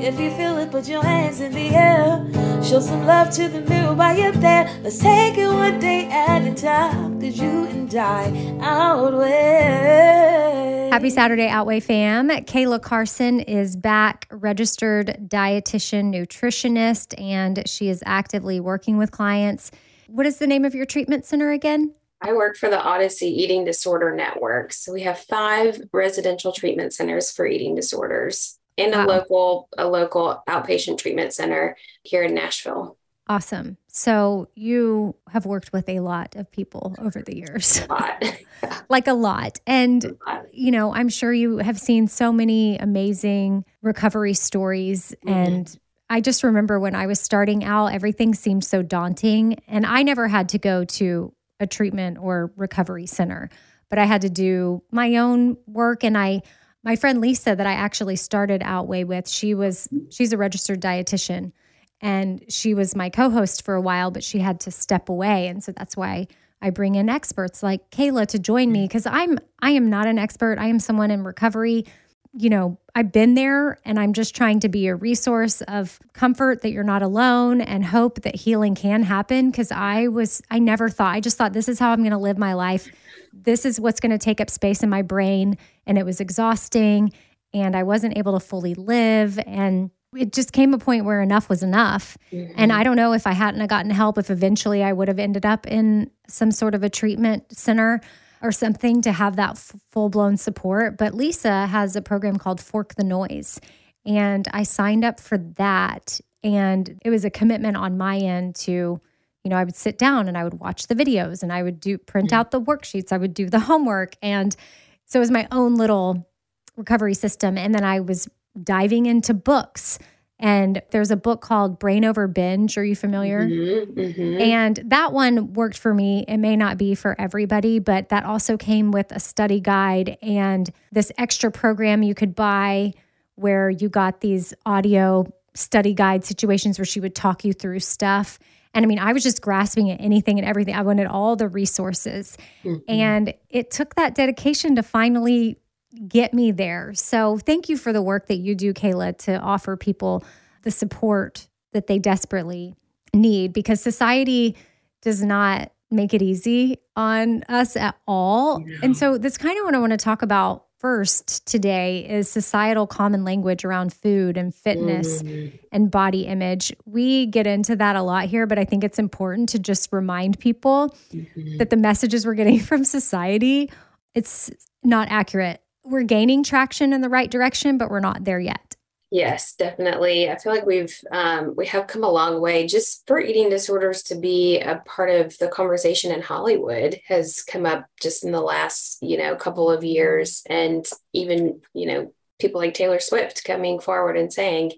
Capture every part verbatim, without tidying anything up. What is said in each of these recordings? If you feel it, put your hands in the air. Show some love to the mirror while you're there. Let's take it one day at a time. 'Cause you and I outweigh. Happy Saturday, Outweigh fam. Kayla Carson is back, registered dietitian, nutritionist, and she is actively working with clients. What is the name of your treatment center again? I work for the Odyssey Eating Disorder Network. So we have five residential treatment centers for eating disorders. In a wow. local, a local outpatient treatment center here in Nashville. Awesome. So you have worked with a lot of people over the years. A lot. Like a lot. And, a lot. You know, I'm sure you have seen so many amazing recovery stories. Mm-hmm. And I just remember when I was starting out, everything seemed so daunting. And I never had to go to a treatment or recovery center, but I had to do my own work. And I My friend Lisa that I actually started Outweigh with, she was she's a registered dietitian, and she was my co-host for a while, but she had to step away. And so that's why I bring in experts like Kayla to join me, because I'm I am not an expert. I am someone in recovery. You know, I've been there, and I'm just trying to be a resource of comfort that you're not alone and hope that healing can happen. Because I was, I never thought, I just thought this is how I'm going to live my life. This is what's going to take up space in my brain. And it was exhausting, and I wasn't able to fully live. And it just came a point where enough was enough. Mm-hmm. And I don't know if I hadn't gotten help, if eventually I would have ended up in some sort of a treatment center. or something to have that f- full-blown support. But Lisa has a program called Fork the Noise, and I signed up for that. And it was a commitment on my end to, you know, I would sit down and I would watch the videos and I would do print out the worksheets. I would do the homework. And so it was my own little recovery system. And then I was diving into books. And there's a book called Brain Over Binge. Are you familiar? Mm-hmm, mm-hmm. And that one worked for me. It may not be for everybody, but that also came with a study guide and this extra program you could buy where you got these audio study guide situations where she would talk you through stuff. And I mean, I was just grasping at anything and everything. I wanted all the resources. Mm-hmm. And it took that dedication to finally get me there. So thank you for the work that you do, Kayla, to offer people the support that they desperately need, because society does not make it easy on us at all. Yeah. And so that's kind of what I want to talk about first today is societal common language around food and fitness mm. and body image. We get into that a lot here, but I think it's important to just remind people mm-hmm. that the messages we're getting from society, it's not accurate. We're gaining traction in the right direction, but we're not there yet. Yes, definitely. I feel like we've, um, we have come a long way. Just for eating disorders to be a part of the conversation in Hollywood has come up just in the last, you know, couple of years. And even, you know, people like Taylor Swift coming forward and saying,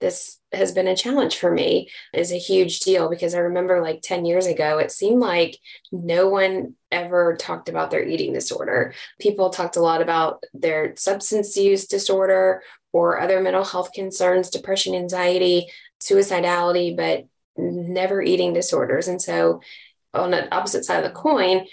this has been a challenge for me, is a huge deal, because I remember like ten years ago, it seemed like no one ever talked about their eating disorder. People talked a lot about their substance use disorder or other mental health concerns, depression, anxiety, suicidality, but never eating disorders. And so on the opposite side of the coin,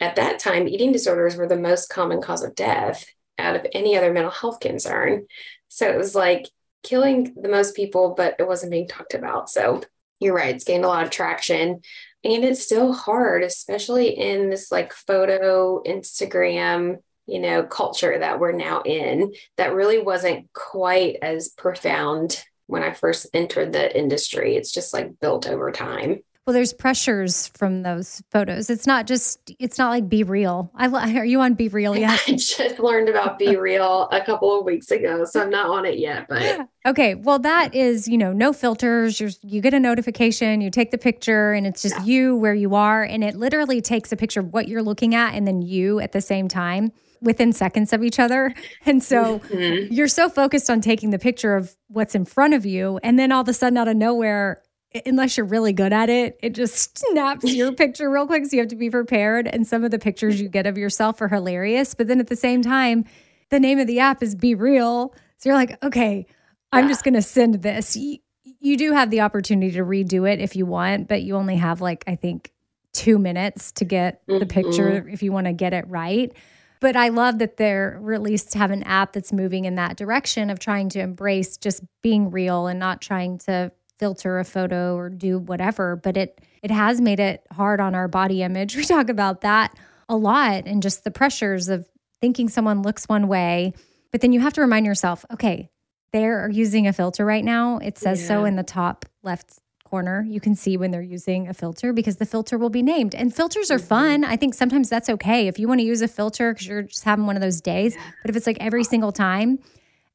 at that time, eating disorders were the most common cause of death out of any other mental health concern. So it was like killing the most people, but it wasn't being talked about. So you're right. It's gained a lot of traction, and it's still hard, especially in this like photo, Instagram, you know, culture that we're now in, that really wasn't quite as profound when I first entered the industry. It's just like built over time. Well, there's pressures from those photos. It's not just, it's not like Be Real. I, are you on Be Real yet? I just learned about Be Real a couple of weeks ago, so I'm not on it yet. But okay, well, that is, you know, no filters. You're, you get a notification, you take the picture, and it's just yeah. you where you are. And it literally takes a picture of what you're looking at and then you at the same time within seconds of each other. And so mm-hmm. you're so focused on taking the picture of what's in front of you. And then all of a sudden, out of nowhere, unless you're really good at it, it just snaps your picture real quick. So you have to be prepared. And some of the pictures you get of yourself are hilarious. But then at the same time, the name of the app is Be Real. So you're like, okay, I'm yeah. just going to send this. You, you do have the opportunity to redo it if you want, but you only have like, I think, two minutes to get mm-hmm. the picture if you want to get it right. But I love that they're or at least have an app that's moving in that direction of trying to embrace just being real and not trying to filter a photo or do whatever, but it it has made it hard on our body image. We talk about that a lot, and just the pressures of thinking someone looks one way, but then you have to remind yourself, okay, they're using a filter right now. It says yeah. so in the top left corner. You can see when they're using a filter because the filter will be named. And filters are mm-hmm. fun. I think sometimes that's okay if you want to use a filter because you're just having one of those days. Yeah. But if it's like every single time,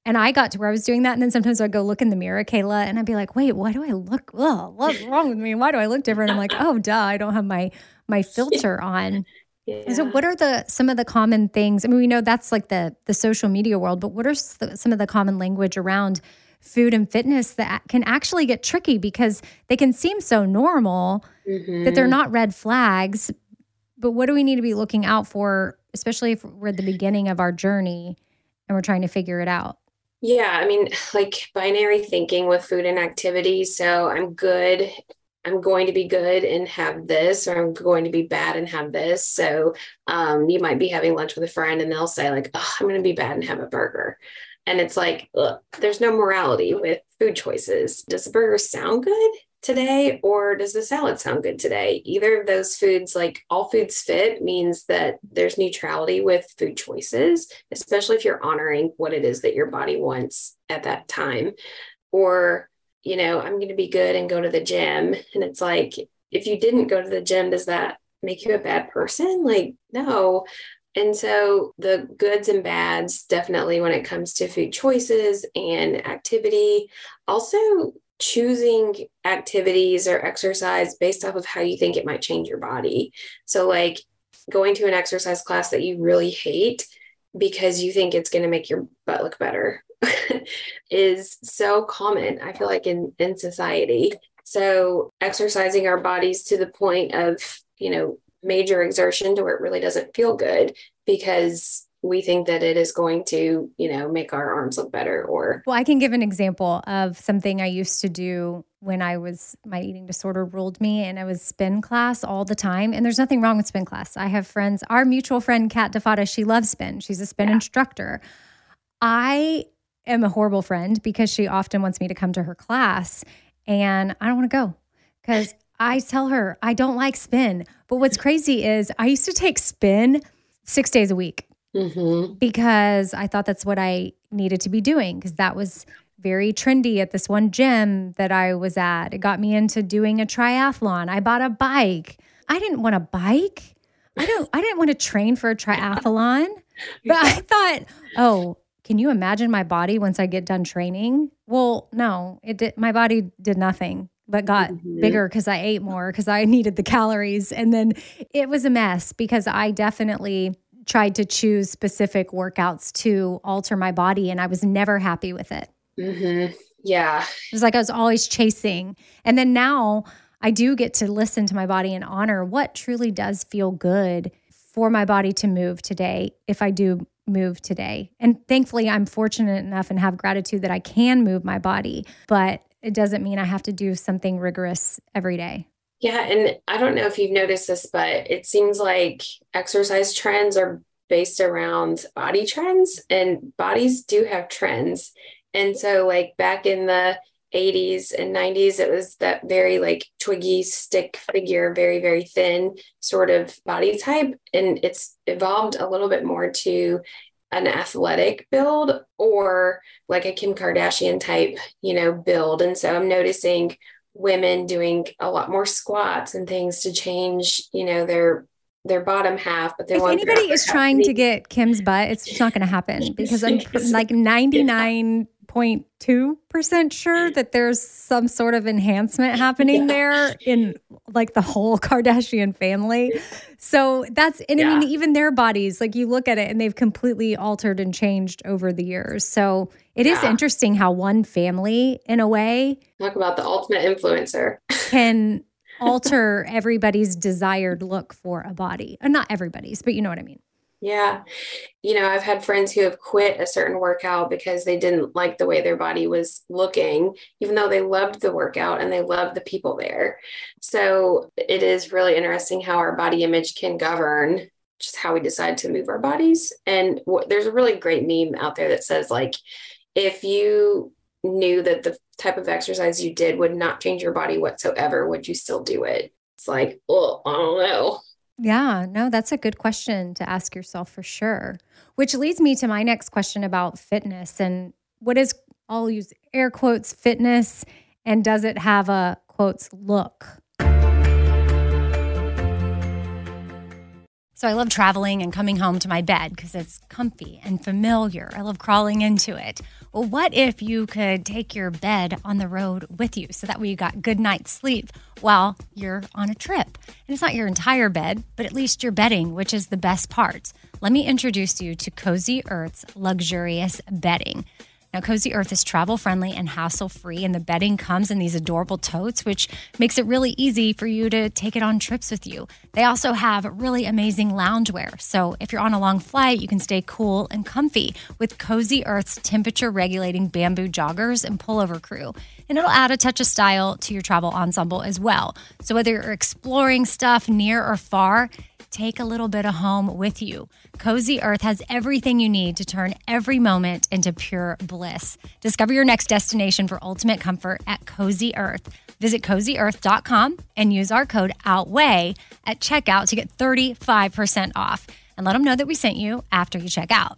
and I got to where I was doing that. And then sometimes I'd go look in the mirror, Kayla, and I'd be like, wait, why do I look, ugh, what's wrong with me? Why do I look different? I'm like, oh, duh, I don't have my my filter on. Yeah. And so what are the some of the common things? I mean, we know that's like the, the social media world, but what are some of the common language around food and fitness that can actually get tricky because they can seem so normal mm-hmm. that they're not red flags, but what do we need to be looking out for, especially if we're at the beginning of our journey and we're trying to figure it out? Yeah. I mean, like binary thinking with food and activity. So I'm good. I'm going to be good and have this, or I'm going to be bad and have this. So um, you might be having lunch with a friend and they'll say like, oh, I'm going to be bad and have a burger. And it's like, look, there's no morality with food choices. Does the burger sound good today? Or does the salad sound good today? Either of those foods, like all foods fit, means that there's neutrality with food choices, especially if you're honoring what it is that your body wants at that time. Or, you know, I'm going to be good and go to the gym. And it's like, if you didn't go to the gym, does that make you a bad person? Like, no, And so the goods and bads, definitely when it comes to food choices and activity, also choosing activities or exercise based off of how you think it might change your body. So like going to an exercise class that you really hate because you think it's going to make your butt look better is so common, I feel like, in, in society. So exercising our bodies to the point of, you know, major exertion to where it really doesn't feel good because we think that it is going to, you know, make our arms look better or. Well, I can give an example of something I used to do when I was, my eating disorder ruled me, and I was spin class all the time. And there's nothing wrong with spin class. I have friends, our mutual friend, Kat Defada, she loves spin. She's a spin yeah. instructor. I am a horrible friend because she often wants me to come to her class and I don't want to go because I tell her I don't like spin. But what's crazy is I used to take spin six days a week. Mm-hmm. Because I thought that's what I needed to be doing, because that was very trendy at this one gym that I was at. It got me into doing a triathlon. I bought a bike. I didn't want a bike. I don't. I didn't want to train for a triathlon. But I thought, oh, can you imagine my body once I get done training? Well, no, it did, my body did nothing but got mm-hmm. bigger because I ate more because I needed the calories, and then it was a mess because I definitely tried to choose specific workouts to alter my body, and I was never happy with it. Mm-hmm. Yeah. It was like I was always chasing. And then now I do get to listen to my body and honor what truly does feel good for my body to move today, if I do move today. And thankfully, I'm fortunate enough and have gratitude that I can move my body, but it doesn't mean I have to do something rigorous every day. Yeah. And I don't know if you've noticed this, but it seems like exercise trends are based around body trends, and bodies do have trends. And so like back in the eighties and nineties, it was that very like twiggy stick figure, very, very thin sort of body type. And it's evolved a little bit more to an athletic build or like a Kim Kardashian type, you know, build. And so I'm noticing women doing a lot more squats and things to change, you know, their, their bottom half. But if anybody is trying to get Kim's butt, it's not going to happen because I'm like ninety-nine point two percent sure that there's some sort of enhancement happening yeah. there in like the whole Kardashian family. So that's, and yeah. I mean, even their bodies, like you look at it and they've completely altered and changed over the years. So it yeah. is interesting how one family, in a way, talk about the ultimate influencer, can alter everybody's desired look for a body. And not everybody's, but you know what I mean? Yeah. You know, I've had friends who have quit a certain workout because they didn't like the way their body was looking, even though they loved the workout and they loved the people there. So it is really interesting how our body image can govern just how we decide to move our bodies. And w- there's a really great meme out there that says, like, if you knew that the type of exercise you did would not change your body whatsoever, would you still do it? It's like, oh, I don't know. Yeah, no, that's a good question to ask yourself for sure, which leads me to my next question about fitness and what is, I'll use air quotes, fitness, and does it have a, quotes, look? So I love traveling and coming home to my bed because it's comfy and familiar. I love crawling into it. Well, what if you could take your bed on the road with you so that way you got good night's sleep while you're on a trip? And it's not your entire bed, but at least your bedding, which is the best part. Let me introduce you to Cozy Earth's luxurious bedding. Now, Cozy Earth is travel-friendly and hassle-free, and the bedding comes in these adorable totes, which makes it really easy for you to take it on trips with you. They also have really amazing loungewear, so if you're on a long flight, you can stay cool and comfy with Cozy Earth's temperature-regulating bamboo joggers and pullover crew, and it'll add a touch of style to your travel ensemble as well. So whether you're exploring stuff near or far, take a little bit of home with you. Cozy Earth has everything you need to turn every moment into pure bliss. Discover your next destination for ultimate comfort at Cozy Earth. Visit cozy earth dot com and use our code OUTWAY at checkout to get thirty-five percent off. And let them know that we sent you after you check out.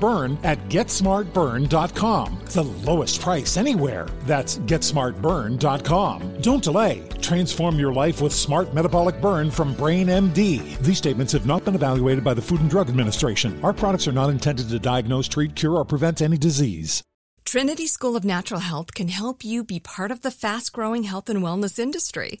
Burn at Get Smart Burn dot com. The lowest price anywhere. That's Get Smart Burn dot com. Don't delay. Transform your life with Smart Metabolic Burn from BrainMD. These statements have not been evaluated by the Food and Drug Administration. Our products are not intended to diagnose, treat, cure, or prevent any disease. Trinity School of Natural Health can help you be part of the fast-growing health and wellness industry.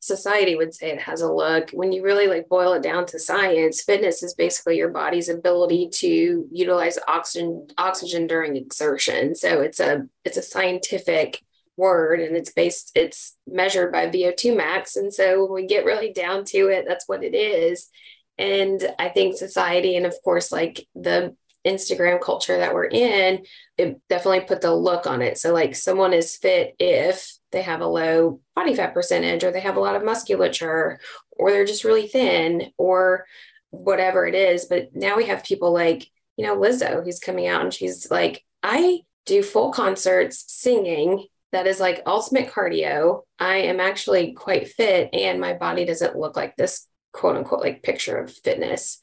Society would say it has a look. When you really like boil it down to science, fitness is basically your body's ability to utilize oxygen oxygen during exertion. So it's a it's a scientific word, and it's based it's measured by V O two max. And so when we get really down to it, that's what it is. And I think society, and of course, like the Instagram culture that we're in, it definitely put the look on it. So like someone is fit if they have a low body fat percentage, or they have a lot of musculature, or they're just really thin, or whatever it is. But now we have people like, you know, Lizzo, who's coming out and she's like, I do full concerts singing. That is like ultimate cardio. I am actually quite fit, and my body doesn't look like this quote unquote, like picture of fitness.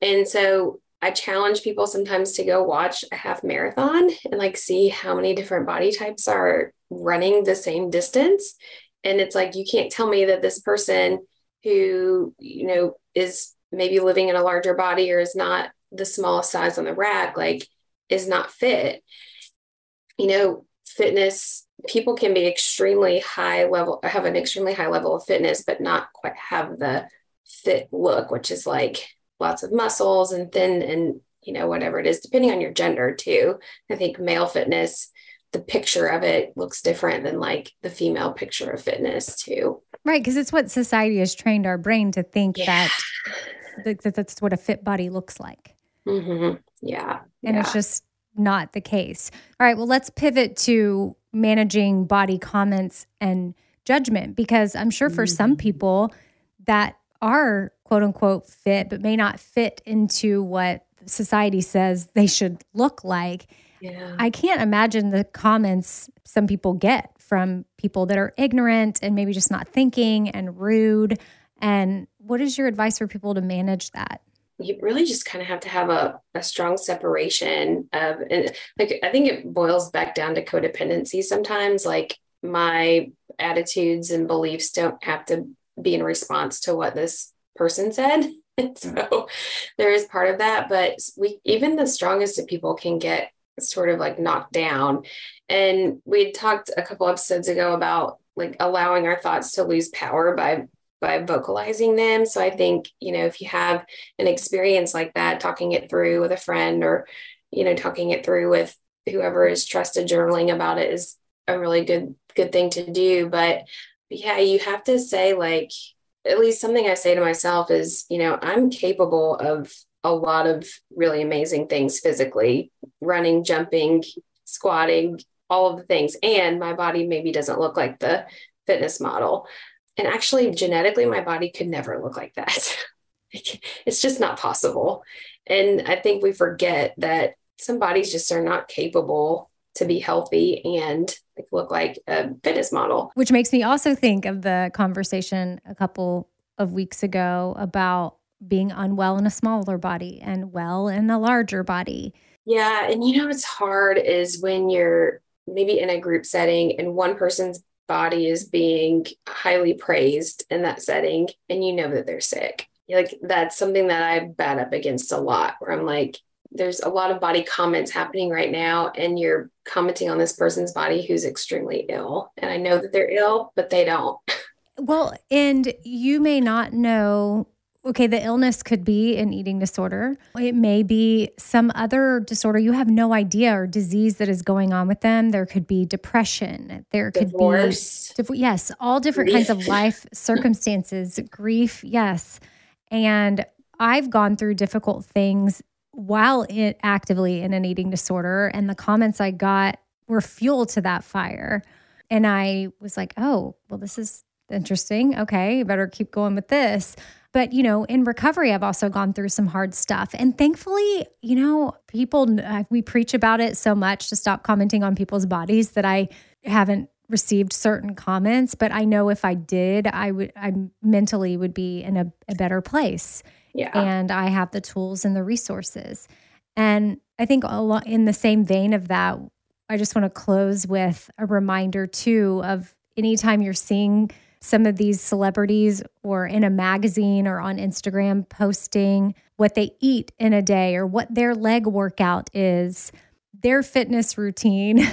And so I challenge people sometimes to go watch a half marathon and like see how many different body types are running the same distance. And it's like, you can't tell me that this person who, you know, is maybe living in a larger body or is not the smallest size on the rack, like is not fit. You know, fitness, people can be extremely high level, have an extremely high level of fitness, but not quite have the fit look, which is like lots of muscles and thin and, you know, whatever it is, depending on your gender too. I think male fitness, the picture of it looks different than like the female picture of fitness too. Right. Cause it's what society has trained our brain to think yeah. that, that that's what a fit body looks like. Mm-hmm. Yeah. And yeah. It's just not the case. All right. Well, let's pivot to managing body comments and judgment, because I'm sure for mm-hmm. some people that are quote unquote fit, but may not fit into what society says they should look like. Yeah. I can't imagine the comments some people get from people that are ignorant and maybe just not thinking and rude. And what is your advice for people to manage that? You really just kind of have to have a, a strong separation of, and like, I think it boils back down to codependency sometimes. Like my attitudes and beliefs don't have to be in response to what this person said. And so there is part of that, but we, even the strongest of people can get sort of like knocked down. And we had talked a couple episodes ago about like allowing our thoughts to lose power by, by vocalizing them. So I think, you know, if you have an experience like that, talking it through with a friend, or, you know, talking it through with whoever is trusted, journaling about it is a really good, good thing to do. But yeah, you have to say, like, at least something I say to myself is, you know, I'm capable of a lot of really amazing things physically, running, jumping, squatting, all of the things. And my body maybe doesn't look like the fitness model. And actually, genetically, my body could never look like that. It's just not possible. And I think we forget that some bodies just are not capable to be healthy and look like a fitness model. Which makes me also think of the conversation a couple of weeks ago about being unwell in a smaller body and well in a larger body. Yeah. And you know, what's hard is when you're maybe in a group setting and one person's body is being highly praised in that setting, and you know that they're sick. Like, that's something that I bat up against a lot, where I'm like, there's a lot of body comments happening right now, and you're commenting on this person's body who's extremely ill. And I know that they're ill, but they don't. Well, and you may not know, okay, the illness could be an eating disorder. It may be some other disorder. You have no idea, or disease that is going on with them. There could be depression. There Divorce. could be, yes, all different grief. kinds of life circumstances, grief. Yes. And I've gone through difficult things while it actively in an eating disorder, and the comments I got were fuel to that fire. And I was like, oh, well, this is interesting. Okay, better keep going with this. But, you know, in recovery, I've also gone through some hard stuff. And thankfully, you know, people, we preach about it so much to stop commenting on people's bodies that I haven't received certain comments, but I know if I did, I would, I mentally would be in a, a better place. Yeah. And I have the tools and the resources. And I think a lot in the same vein of that, I just want to close with a reminder too of anytime you're seeing some of these celebrities or in a magazine or on Instagram posting what they eat in a day or what their leg workout is, their fitness routine,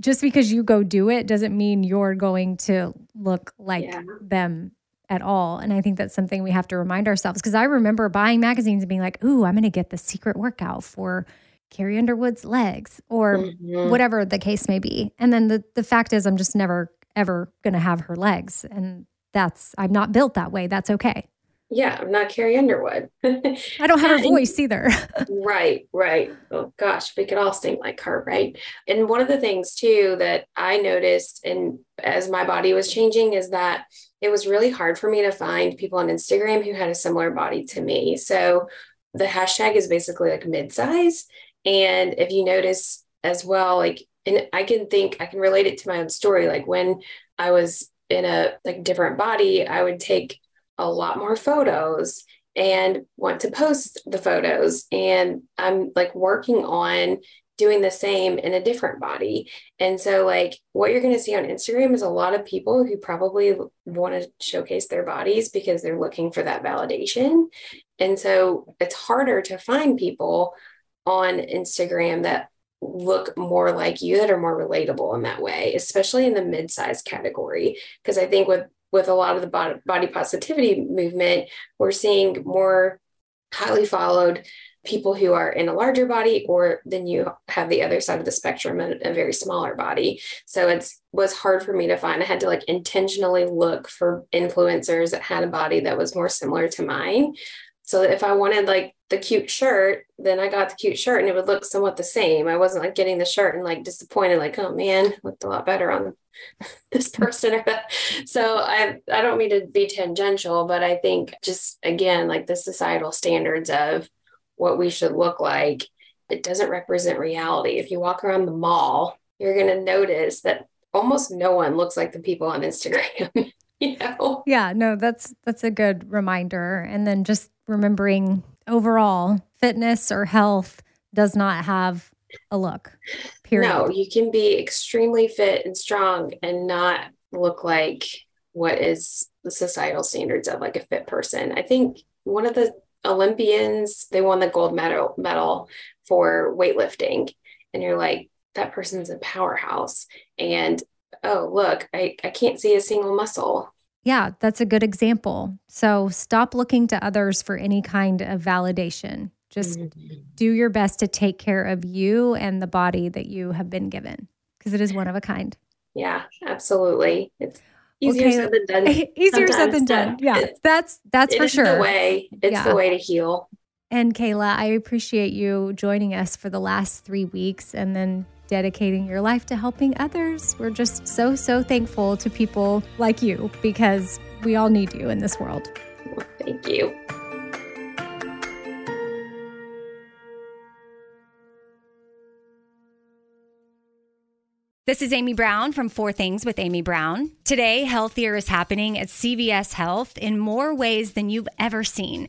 just because you go do it doesn't mean you're going to look like yeah. them at all. And I think that's something we have to remind ourselves, because I remember buying magazines and being like, ooh, I'm going to get the secret workout for Carrie Underwood's legs or mm-hmm. whatever the case may be. And then the, the fact is I'm just never ever going to have her legs. And that's, I'm not built that way. That's okay. Yeah. I'm not Carrie Underwood. I don't have her voice either. Right. Right. Oh gosh, we could all sing like her. Right. And one of the things too, that I noticed and as my body was changing is that it was really hard for me to find people on Instagram who had a similar body to me. So the hashtag is basically like mid-size. And if you notice as well, like, and I can think, I can relate it to my own story. Like when I was in a like different body, I would take a lot more photos and want to post the photos. And I'm like working on doing the same in a different body. And so like what you're going to see on Instagram is a lot of people who probably want to showcase their bodies because they're looking for that validation. And so it's harder to find people on Instagram that look more like you, that are more relatable in that way, especially in the mid-size category. Because I think with, with a lot of the body positivity movement, we're seeing more highly followed people who are in a larger body, or then you have the other side of the spectrum, a, a very smaller body. So it's was hard for me to find. I had to like intentionally look for influencers that had a body that was more similar to mine. So that if I wanted like the cute shirt, then I got the cute shirt and it would look somewhat the same. I wasn't like getting the shirt and like disappointed, like, oh man, looked a lot better on this person or that. So I, I don't mean to be tangential, but I think just again, like the societal standards of what we should look like, it doesn't represent reality. If you walk around the mall, you're going to notice that almost no one looks like the people on Instagram. You know? Yeah, no, that's, that's a good reminder. And then just remembering overall fitness or health does not have a look, period. No, you can be extremely fit and strong and not look like what is the societal standards of like a fit person. I think one of the Olympians, they won the gold medal medal for weightlifting. And you're like, that person's a powerhouse. And oh, look, I, I can't see a single muscle. Yeah, that's a good example. So stop looking to others for any kind of validation. Just mm-hmm. do your best to take care of you and the body that you have been given, because it is one of a kind. Yeah, absolutely. It's Easier okay. said than done. Easier Sometimes said than done. Yeah, that's that's it for sure. It's the way. It's yeah. the way to heal. And Kayla, I appreciate you joining us for the last three weeks and then dedicating your life to helping others. We're just so, so thankful to people like you because we all need you in this world. Well, thank you. This is Amy Brown from Four Things with Amy Brown. Today, healthier is happening at C V S Health in more ways than you've ever seen.